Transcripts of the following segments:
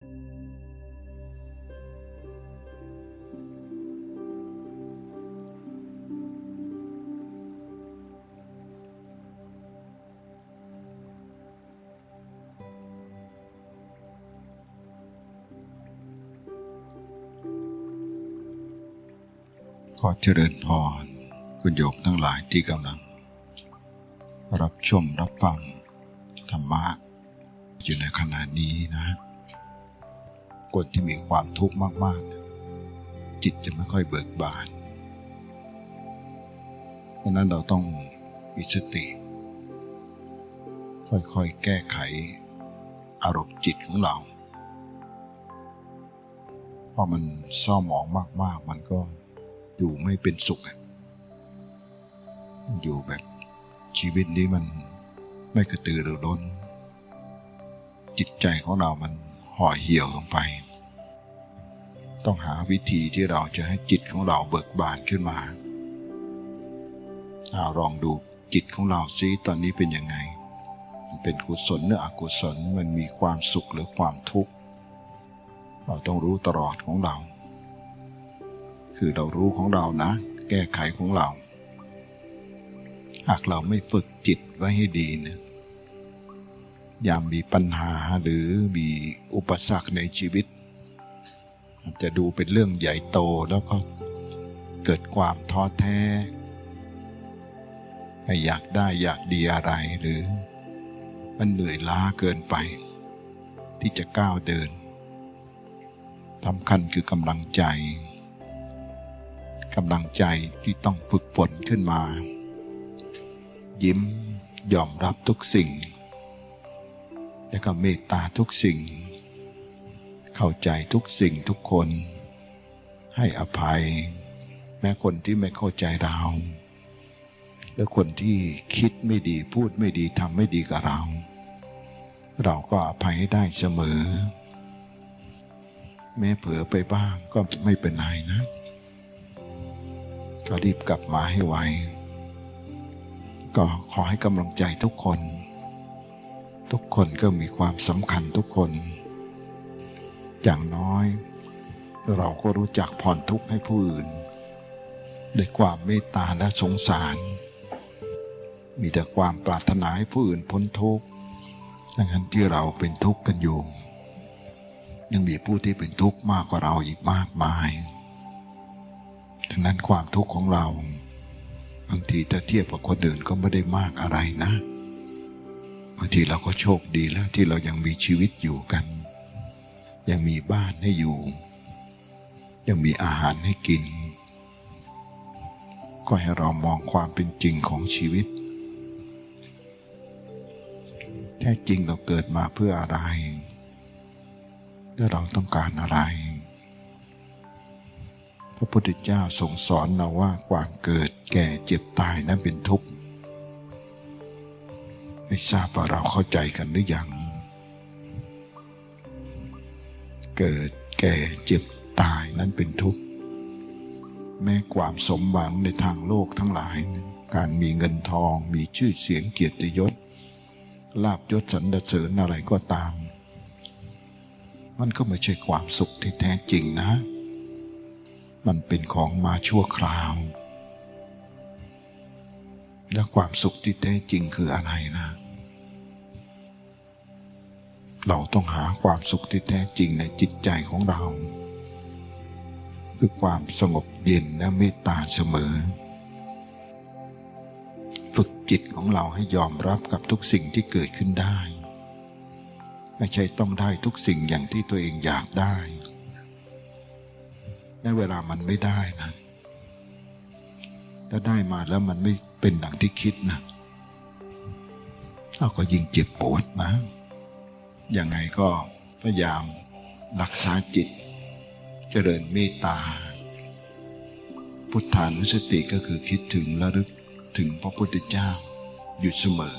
ขอเจริญพรคุณโยมทั้งหลายที่กำลังรับชมรับฟังธรรมะอยู่ในขณะนี้นะคนที่มีความทุกข์มากๆจิตจะไม่ค่อยเบิกบานเพราะนั้นเราต้องมีสติค่อยๆแก้ไขอารมณ์จิตของเราเพราะมันเศร้าหมองมากๆมันก็อยู่ไม่เป็นสุขอยู่แบบชีวิตนี้มันไม่กระตือรือร้นจิตใจของเรามันห่อเหี่ยวลงไปต้องหาวิธีที่เราจะให้จิตของเราเบิกบานขึ้นมาลองดูจิตของเราซิตอนนี้เป็นยังไงมันเป็นกุศลหรืออกุศลมันมีความสุขหรือความทุกข์เราต้องรู้ตลอดของเราคือเรารู้ของเรานะแก้ไขของเราหากเราไม่ฝึกจิตไว้ให้ดีนะยามมีปัญหาหรือมีอุปสรรคในชีวิตอาจจะดูเป็นเรื่องใหญ่โตแล้วก็เกิดความท้อแท้ไม่อยากได้อยากดีอะไรหรือมันเหนื่อยล้าเกินไปที่จะก้าวเดินสำคัญคือกำลังใจที่ต้องฝึกฝนขึ้นมายิ้มยอมรับทุกสิ่งและก็เมตตาทุกสิ่งเข้าใจทุกสิ่งทุกคนให้อภัยแม้คนที่ไม่เข้าใจเราและคนที่คิดไม่ดีพูดไม่ดีทำไม่ดีกับเราเราก็อภัยให้ได้เสมอแม้เผลอไปบ้างก็ไม่เป็นไรนะก็รีบกลับมาให้ไวก็ขอให้กำลังใจทุกคนก็มีความสำคัญทุกคนอย่างน้อยเราก็รู้จักผ่อนทุกข์ให้ผู้อื่นด้วยความเมตตาและสงสารมีแต่ความปรารถนาให้ผู้อื่นพ้นทุกข์ดังนั้นที่เราเป็นทุกข์กันอยู่ยังมีผู้ที่เป็นทุกข์มากกว่าเราอีกมากมายดังนั้นความทุกข์ของเราบางทีถ้าเทียบกับคนอื่นก็ไม่ได้มากอะไรนะบางทีเราก็โชคดีแล้วที่เรายังมีชีวิตอยู่กันยังมีบ้านให้อยู่ยังมีอาหารให้กินก็ให้เรามองความเป็นจริงของชีวิตแท้จริงเราเกิดมาเพื่ออะไรและเราต้องการอะไรพระพุทธเจ้าทรงสอนเราว่าความเกิดแก่เจ็บตายนั้นเป็นทุกข์ไม่ทราบว่าเราเข้าใจกันหรือยังเกิดแก่เจ็บตายนั้นเป็นทุกข์แม้ความสมหวังในทางโลกทั้งหลายการมีเงินทองมีชื่อเสียงเกียรติยศลาภยศสรรเสริญอะไรก็ตามมันก็ไม่ใช่ความสุขที่แท้จริงนะมันเป็นของมาชั่วคราวและความสุขที่แท้จริงคืออะไรนะเราต้องหาความสุขที่แท้จริงในจิตใจของเราคือความสงบเย็นและเมตตาเสมอฝึกจิตของเราให้ยอมรับกับทุกสิ่งที่เกิดขึ้นได้ไม่ใช่ต้องได้ทุกสิ่งอย่างที่ตัวเองอยากได้ในเวลามันไม่ได้นะถ้าได้มาแล้วมันไม่เป็นดังที่คิดนะเราก็ยิ่งเจ็บปวดนะยังไงก็พยายามรักษาจิตเจริญเมตตาพุทธานุสติก็คือคิดถึงระลึกถึงพระพุทธเจ้าอยู่เสมอ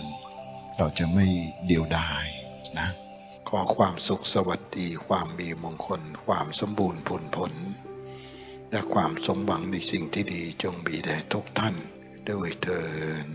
เราจะไม่เดี่ยวดายนะขอความสุขสวัสดีความมีมงคลความสมบูรณ์ผลและความสมหวังในสิ่งที่ดีจงมีแด่ทุกท่านด้วยเถิด